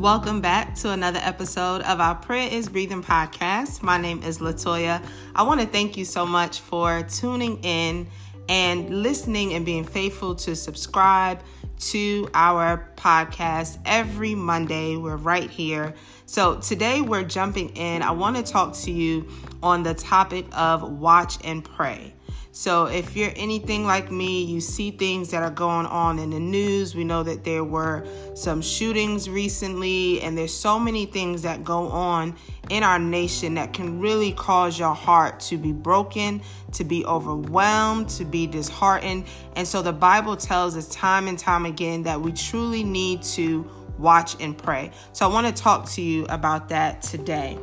Welcome back to another episode of our Prayer is Breathing podcast. My name is LaToya. I want to thank you so much for tuning in and listening and being faithful to subscribe to our podcast every Monday. We're right here. So today we're jumping in. I want to talk to you on the topic of watch and pray. So if you're anything like me, you see things that are going on in the news. We know that there were some shootings recently, and there's so many things that go on in our nation that can really cause your heart to be broken, to be overwhelmed, to be disheartened. And so the Bible tells us time and time again that we truly need to watch and pray. So I want to talk to you about that today.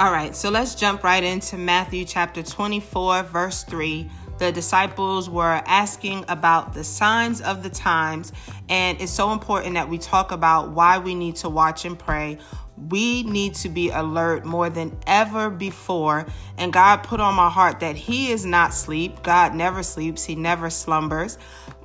All right, so let's jump right into Matthew chapter 24, verse 3. The disciples were asking about the signs of the times, and it's so important that we talk about why we need to watch and pray. We need to be alert more than ever before, and God put on my heart that He is not asleep. God never sleeps. He never slumbers.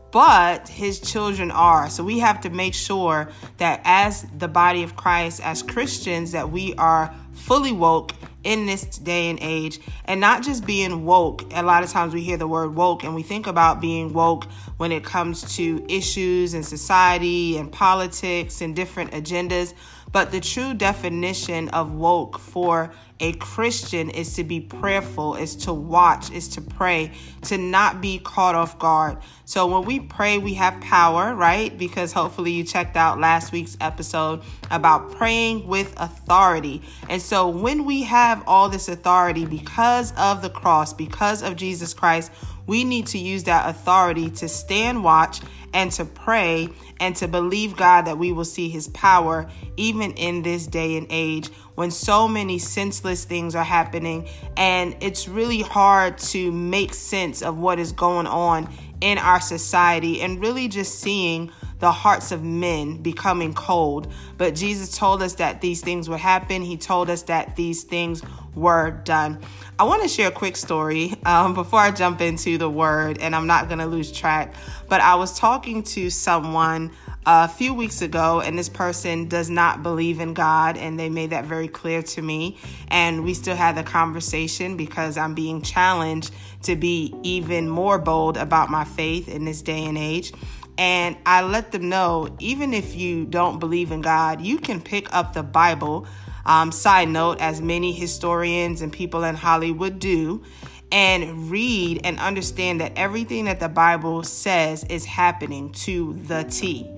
But His children are. So we have to make sure that as the body of Christ, as Christians, that we are fully woke in this day and age, and not just being woke. A lot of times we hear the word woke and we think about being woke when it comes to issues in society and politics and different agendas. But the true definition of woke for a Christian is to be prayerful, is to watch, is to pray, to not be caught off guard. So when we pray, we have power, right? Because hopefully you checked out last week's episode about praying with authority. And so when we have all this authority because of the cross, because of Jesus Christ, we need to use that authority to stand watch and to pray and to believe God that we will see His power even in this day and age when so many senseless things are happening. And it's really hard to make sense of what is going on in our society and really just seeing the hearts of men becoming cold. But Jesus told us that these things would happen. He told us that these things were done. I want to share a quick story before I jump into the word, and I'm not going to lose track. But I was talking to someone a few weeks ago, and this person does not believe in God, and they made that very clear to me. And we still had the conversation because I'm being challenged to be even more bold about my faith in this day and age. And I let them know, even if you don't believe in God, you can pick up the Bible. Side note, as many historians and people in Hollywood do, and read and understand that everything that the Bible says is happening to the T.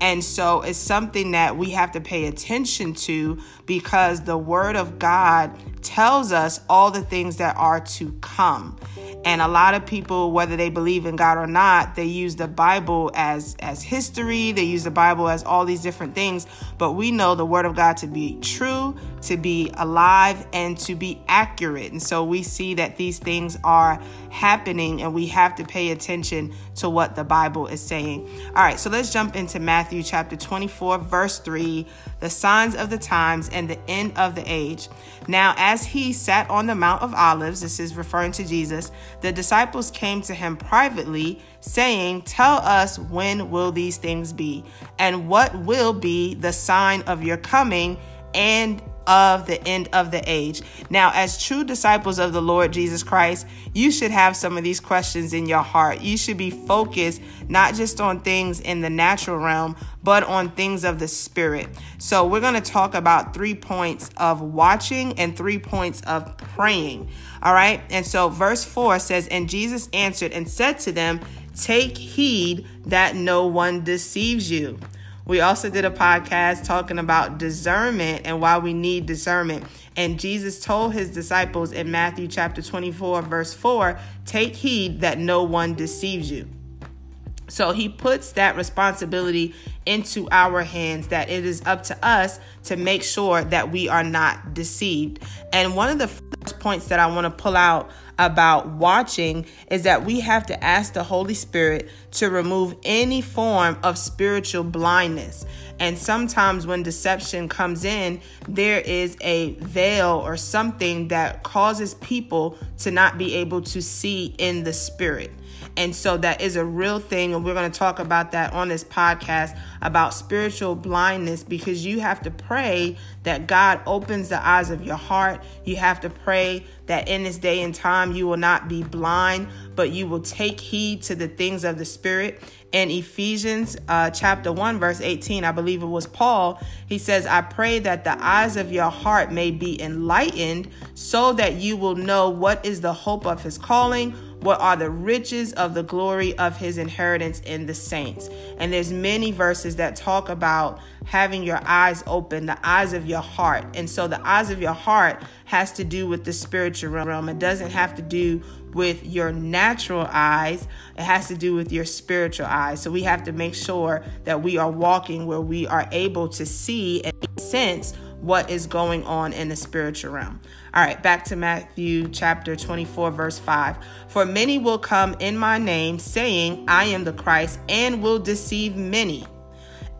And so it's something that we have to pay attention to because the Word of God tells us all the things that are to come. And a lot of people, whether they believe in God or not, they use the Bible as history. They use the Bible as all these different things. But we know the Word of God to be true, to be alive, and to be accurate. And so we see that these things are happening, and we have to pay attention to what the Bible is saying. All right, so let's jump into Matthew chapter 24, verse 3, the signs of the times and the end of the age. Now, as He sat on the Mount of Olives, this is referring to Jesus, the disciples came to Him privately, saying, "Tell us, when will these things be? And what will be the sign of your coming and of the end of the age?" Now, as true disciples of the Lord Jesus Christ, you should have some of these questions in your heart. You should be focused not just on things in the natural realm, but on things of the spirit. So we're going to talk about 3 points of watching and 3 points of praying. All right. And so verse 4 says, "And Jesus answered and said to them, 'Take heed that no one deceives you.'" We also did a podcast talking about discernment and why we need discernment. And Jesus told His disciples in Matthew chapter 24, verse 4, "Take heed that no one deceives you." So He puts that responsibility into our hands, that it is up to us to make sure that we are not deceived. And one of the first points that I want to pull out about watching is that we have to ask the Holy Spirit to remove any form of spiritual blindness. And sometimes when deception comes in, there is a veil or something that causes people to not be able to see in the spirit. And so that is a real thing. And we're going to talk about that on this podcast about spiritual blindness, because you have to pray that God opens the eyes of your heart. You have to pray that in this day and time, you will not be blind, but you will take heed to the things of the Spirit. In Ephesians chapter 1, verse 18, I believe it was Paul, he says, I pray that the eyes of your heart may be enlightened so that you will know what is the hope of his calling, what are the riches of the glory of his inheritance in the saints. And there's many verses that talk about having your eyes open, the eyes of your heart. And so the eyes of your heart has to do with the spiritual realm. It doesn't have to do with your natural eyes. It has to do with your spiritual eyes. So we have to make sure that we are walking where we are able to see and sense what is going on in the spiritual realm. All right, back to Matthew chapter 24, verse 5. For many will come in my name, saying, I am the Christ, and will deceive many.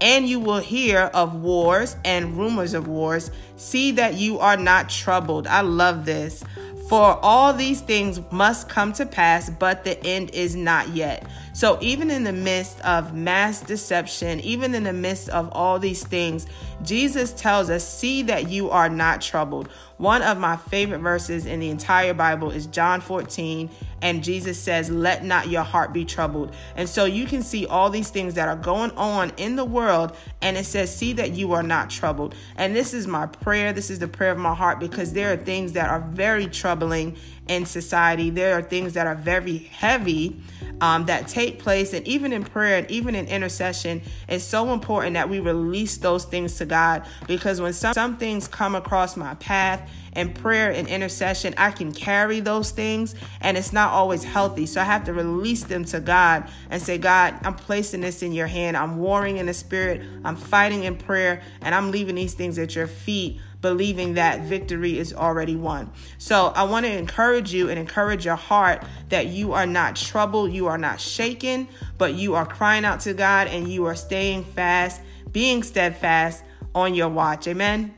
And you will hear of wars and rumors of wars. See that you are not troubled. I love this. For all these things must come to pass, but the end is not yet. So even in the midst of mass deception, even in the midst of all these things, Jesus tells us, see that you are not troubled. One of my favorite verses in the entire Bible is John 14, and Jesus says, let not your heart be troubled. And so you can see all these things that are going on in the world, and it says, see that you are not troubled. And this is my prayer. This is the prayer of my heart, because there are things that are very troubling in society. There are things that are very heavy that take place. And even in prayer and even in intercession, it's so important that we release those things to God, because when some things come across my path in prayer and intercession, I can carry those things, and it's not always healthy. So I have to release them to God and say, God, I'm placing this in your hand. I'm warring in the spirit. I'm fighting in prayer, and I'm leaving these things at your feet, believing that victory is already won. So I want to encourage you and encourage your heart that you are not troubled, you are not shaken, but you are crying out to God and you are staying fast, being steadfast on your watch. Amen.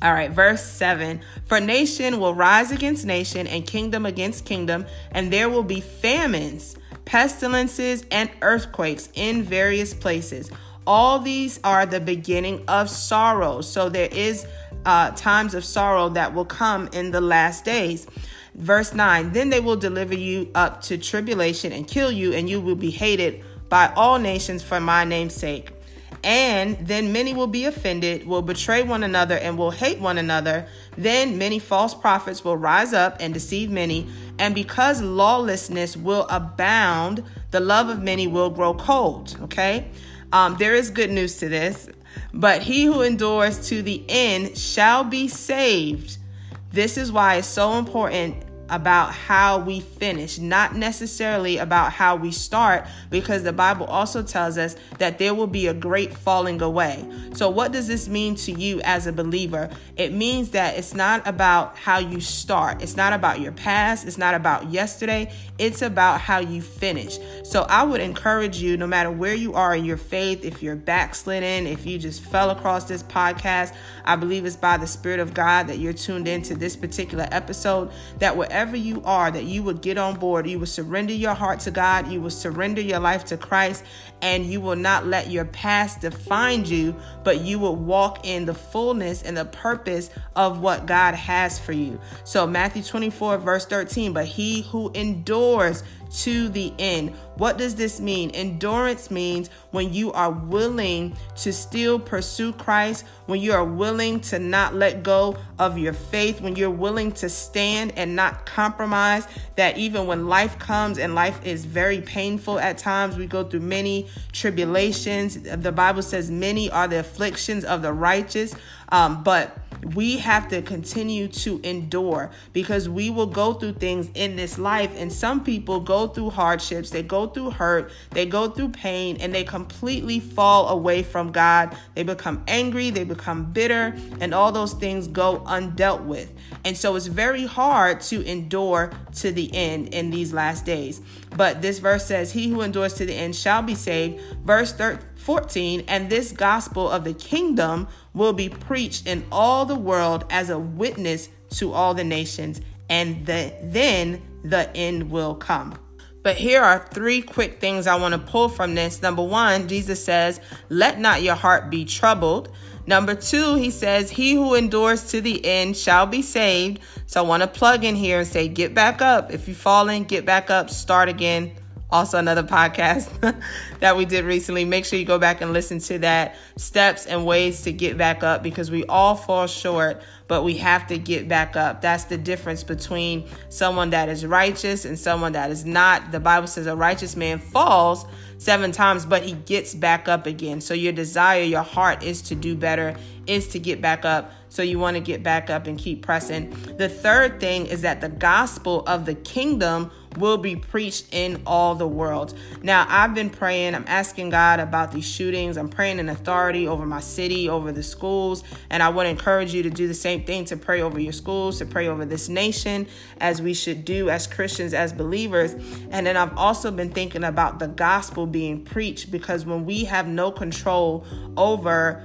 All right, verse 7, for nation will rise against nation and kingdom against kingdom, and there will be famines, pestilences, and earthquakes in various places. All these are the beginning of sorrow. So there is times of sorrow that will come in the last days. Verse 9, then they will deliver you up to tribulation and kill you, and you will be hated by all nations for my name's sake. And then many will be offended, will betray one another, and will hate one another. Then many false prophets will rise up and deceive many. And because lawlessness will abound, the love of many will grow cold. Okay, there is good news to this. But he who endures to the end shall be saved. This is why it's so important about how we finish, not necessarily about how we start, because the Bible also tells us that there will be a great falling away. So what does this mean to you as a believer? It means that it's not about how you start. It's not about your past. It's not about yesterday. It's about how you finish. So I would encourage you, no matter where you are in your faith, if you're backslidden, if you just fell across this podcast, I believe it's by the Spirit of God that you're tuned into this particular episode, that wherever you are, that you would get on board, you will surrender your heart to God, you will surrender your life to Christ, and you will not let your past define you, but you will walk in the fullness and the purpose of what God has for you. So Matthew 24, verse 13, but he who endures to the end. What does this mean? Endurance means when you are willing to still pursue Christ, when you are willing to not let go of your faith, when you're willing to stand and not compromise, that even when life comes, and life is very painful at times, we go through many tribulations. The Bible says many are the afflictions of the righteous, but we have to continue to endure, because we will go through things in this life. And some people go through hardships, they go through hurt, they go through pain, and they completely fall away from God. They become angry, they become bitter, and all those things go undealt with. And so it's very hard to endure to the end in these last days. But this verse says, he who endures to the end shall be saved. Verse 14, and this gospel of the kingdom will be preached in all the world as a witness to all the nations, and then the end will come. But here are three quick things I want to pull from this. Number one, Jesus says, let not your heart be troubled. Number two, he says, he who endures to the end shall be saved. So I want to plug in here and say, get back up. If you've fallen, get back up, start again. Also another podcast that we did recently. Make sure you go back and listen to that. Steps and ways to get back up, because we all fall short, but we have to get back up. That's the difference between someone that is righteous and someone that is not. The Bible says a righteous man falls 7 times, but he gets back up again. So your desire, your heart is to do better, is to get back up. So you want to get back up and keep pressing. The third thing is that the gospel of the kingdom will be preached in all the world. Now, I've been praying. I'm asking God about these shootings. I'm praying in authority over my city, over the schools. And I want to encourage you to do the same thing, to pray over your schools, to pray over this nation, as we should do as Christians, as believers. And then I've also been thinking about the gospel being preached, because when we have no control over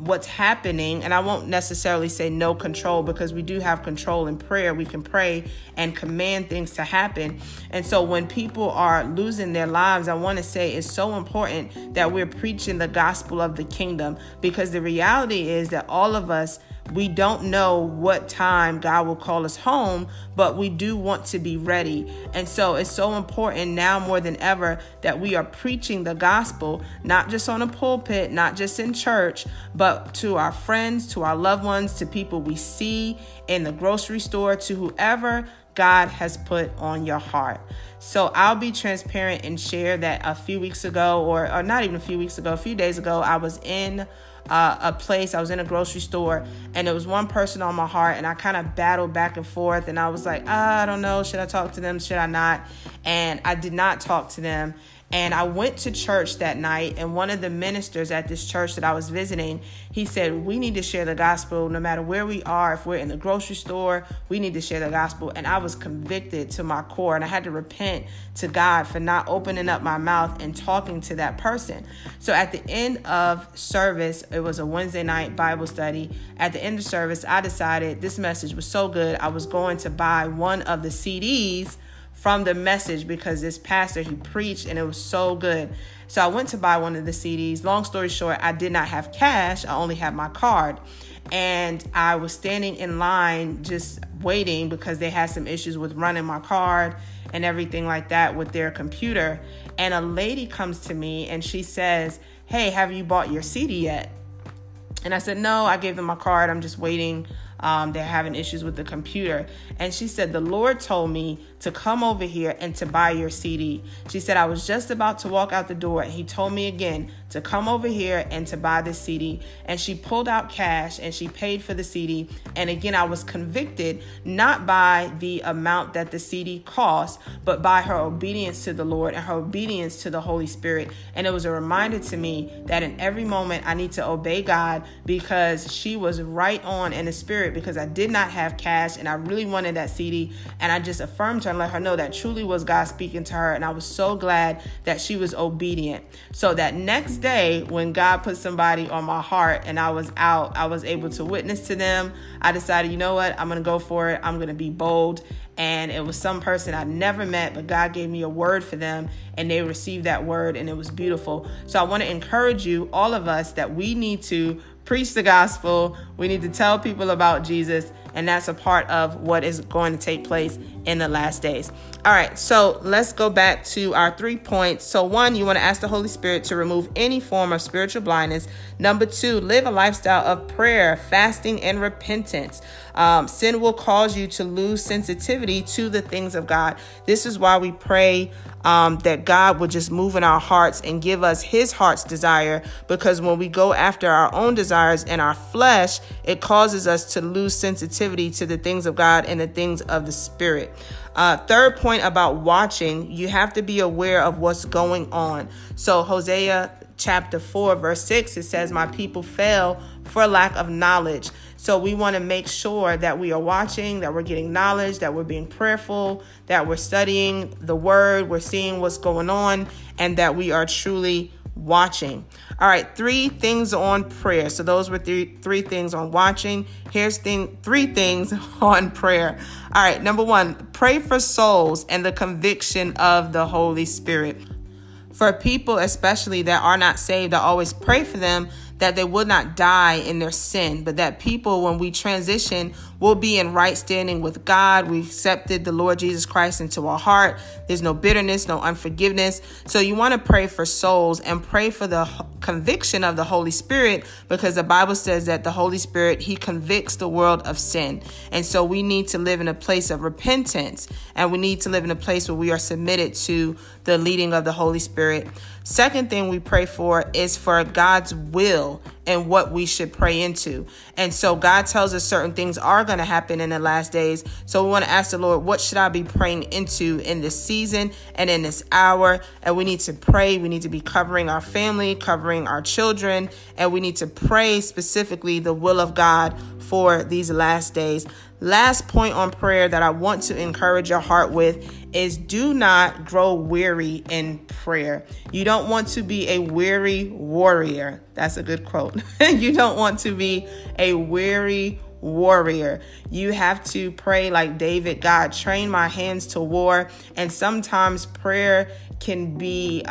what's happening, and I won't necessarily say no control, because we do have control in prayer. We can pray and command things to happen. And so when people are losing their lives, I want to say it's so important that we're preaching the gospel of the kingdom, because the reality is that all of us, we don't know what time God will call us home, but we do want to be ready. And so it's so important now more than ever that we are preaching the gospel, not just on a pulpit, not just in church, but to our friends, to our loved ones, to people we see in the grocery store, to whoever God has put on your heart. So I'll be transparent and share that a few weeks ago, or not even a few weeks ago, a few days ago, I was in a place, I was in a grocery store, and there was one person on my heart, and I kind of battled back and forth, and I was like, I don't know, should I talk to them, should I not? And I did not talk to them. And I went to church that night, and one of the ministers at this church that I was visiting, he said, we need to share the gospel no matter where we are. If we're in the grocery store, we need to share the gospel. And I was convicted to my core, and I had to repent to God for not opening up my mouth and talking to that person. So at the end of service, it was a Wednesday night Bible study. At the end of service, I decided this message was so good, I was going to buy one of the CDs from the message, because this pastor, he preached and it was so good. So I went to buy one of the CDs. Long story short, I did not have cash. I only had my card. And I was standing in line just waiting, because they had some issues with running my card and everything like that with their computer. And a lady comes to me and she says, hey, have you bought your CD yet? And I said, no, I gave them my card. I'm just waiting. They're having issues with the computer. And she said, the Lord told me to come over here and to buy your CD. She said, I was just about to walk out the door, and he told me again to come over here and to buy the CD. And she pulled out cash and she paid for the CD. And again, I was convicted, not by the amount that the CD cost, but by her obedience to the Lord and her obedience to the Holy Spirit. And it was a reminder to me that in every moment I need to obey God, because she was right on in the spirit, because I did not have cash and I really wanted that CD. And I just affirmed her and let her know that truly was God speaking to her. And I was so glad that she was obedient. So that next day, when God put somebody on my heart and I was out, I was able to witness to them. I decided, you know what? I'm going to go for it. I'm going to be bold. And it was some person I never met, but God gave me a word for them, and they received that word, and it was beautiful. So I want to encourage you, all of us, that we need to preach the gospel. We need to tell people about Jesus, and that's a part of what is going to take place in the last days. All right, so let's go back to our 3 points. So 1, you want to ask the Holy Spirit to remove any form of spiritual blindness. Number 2, live a lifestyle of prayer, fasting, and repentance. Sin will cause you to lose sensitivity to the things of God. This is why we pray that God would just move in our hearts and give us his heart's desire, because when we go after our own desires and our flesh, it causes us to lose sensitivity to the things of God and the things of the Spirit. Third point about watching, you have to be aware of what's going on. So Hosea chapter 4, verse 6, it says, my people fail for lack of knowledge. So we want to make sure that we are watching, that we're getting knowledge, that we're being prayerful, that we're studying the word, we're seeing what's going on, and that we are truly watching. All right, three things on prayer. So those were three things on watching. Here's three things on prayer. All right, number one, pray for souls and the conviction of the Holy Spirit. For people especially that are not saved, I always pray for them that they would not die in their sin, but that people, when we transition, will be in right standing with God. We've accepted the Lord Jesus Christ into our heart. There's no bitterness, no unforgiveness. So you want to pray for souls and pray for the conviction of the Holy Spirit, because the Bible says that the Holy Spirit, he convicts the world of sin. And so we need to live in a place of repentance, and we need to live in a place where we are submitted to the leading of the Holy Spirit. Second thing we pray for is for God's will and what we should pray into. And so God tells us certain things are going to happen in the last days. So we want to ask the Lord, what should I be praying into in this season and in this hour? And we need to pray. We need to be covering our family, covering our children, and we need to pray specifically the will of God for these last days. Last point on prayer that I want to encourage your heart with is do not grow weary in prayer. You don't want to be a weary warrior. That's a good quote. You don't want to be a weary warrior. You have to pray like David, God, train my hands to war. And sometimes prayer can be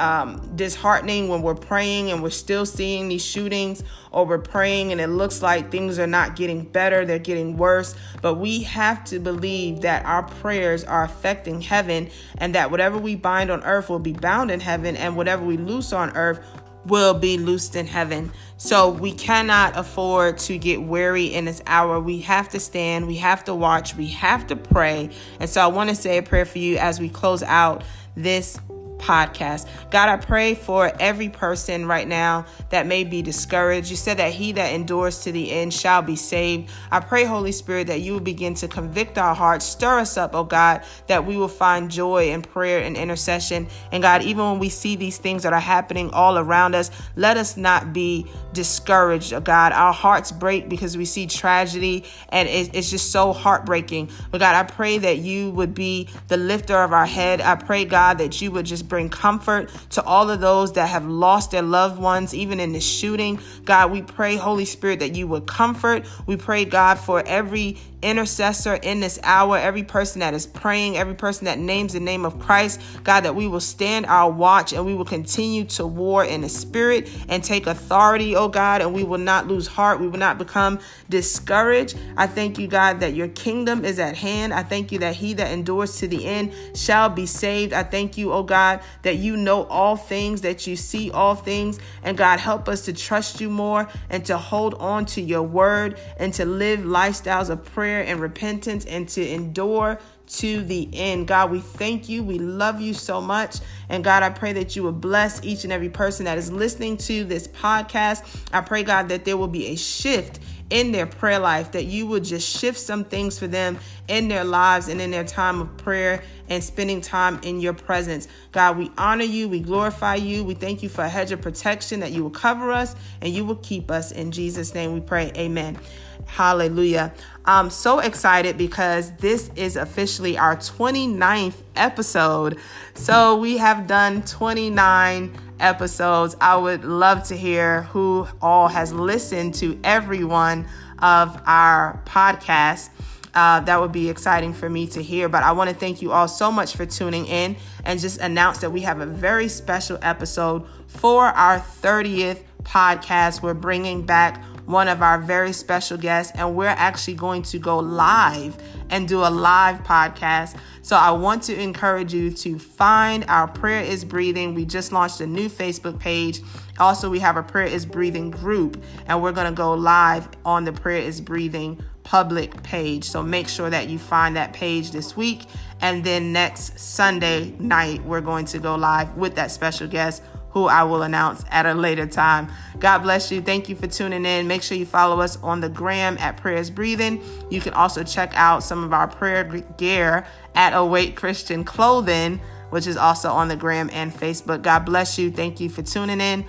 disheartening when we're praying and we're still seeing these shootings, or we're praying and it looks like things are not getting better, they're getting worse. But we have to believe that our prayers are affecting heaven, and that whatever we bind on earth will be bound in heaven, and whatever we loose on earth will be loosed in heaven. So we cannot afford to get weary in this hour. We have to stand, we have to watch, we have to pray. And so I want to say a prayer for you as we close out this podcast. God, I pray for every person right now that may be discouraged. You said that he that endures to the end shall be saved. I pray, Holy Spirit, that you will begin to convict our hearts, stir us up, oh God, that we will find joy in prayer and intercession. And God, even when we see these things that are happening all around us, let us not be discouraged, oh God. Our hearts break because we see tragedy, and it's just so heartbreaking. But God, I pray that you would be the lifter of our head. I pray, God, that you would just bring comfort to all of those that have lost their loved ones, even in the shooting. God, we pray, Holy Spirit, that you would comfort. We pray, God, for every intercessor in this hour, every person that is praying, every person that names the name of Christ, God, that we will stand our watch and we will continue to war in the spirit and take authority, oh God, and we will not lose heart. We will not become discouraged. I thank you, God, that your kingdom is at hand. I thank you that he that endures to the end shall be saved. I thank you, oh God, that you know all things, that you see all things. And God, help us to trust you more and to hold on to your word and to live lifestyles of prayer and repentance and to endure to the end. God, we thank you. We love you so much. And God, I pray that you will bless each and every person that is listening to this podcast. I pray, God, that there will be a shift in their prayer life, that you would just shift some things for them in their lives and in their time of prayer and spending time in your presence. God, we honor you. We glorify you. We thank you for a hedge of protection, that you will cover us and you will keep us. In Jesus' name we pray. Amen. Hallelujah. I'm so excited because this is officially our 29th episode. So we have done 29 episodes. I would love to hear who all has listened to every one of our podcasts. That would be exciting for me to hear. But I want to thank you all so much for tuning in, and just announce that we have a very special episode for our 30th podcast. We're bringing back one of our very special guests, and we're actually going to go live and do a live podcast. So I want to encourage you to find our Prayer is Breathing. We just launched a new Facebook page. Also, we have a Prayer is Breathing group, and we're going to go live on the Prayer is Breathing public page. So make sure that you find that page this week. And then next Sunday night, we're going to go live with that special guest, who I will announce at a later time. God bless you. Thank you for tuning in. Make sure you follow us on the gram at Prayers Breathing. You can also check out some of our prayer gear at Awake Christian Clothing, which is also on the gram and Facebook. God bless you. Thank you for tuning in.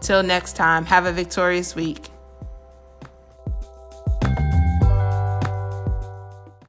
Till next time, have a victorious week.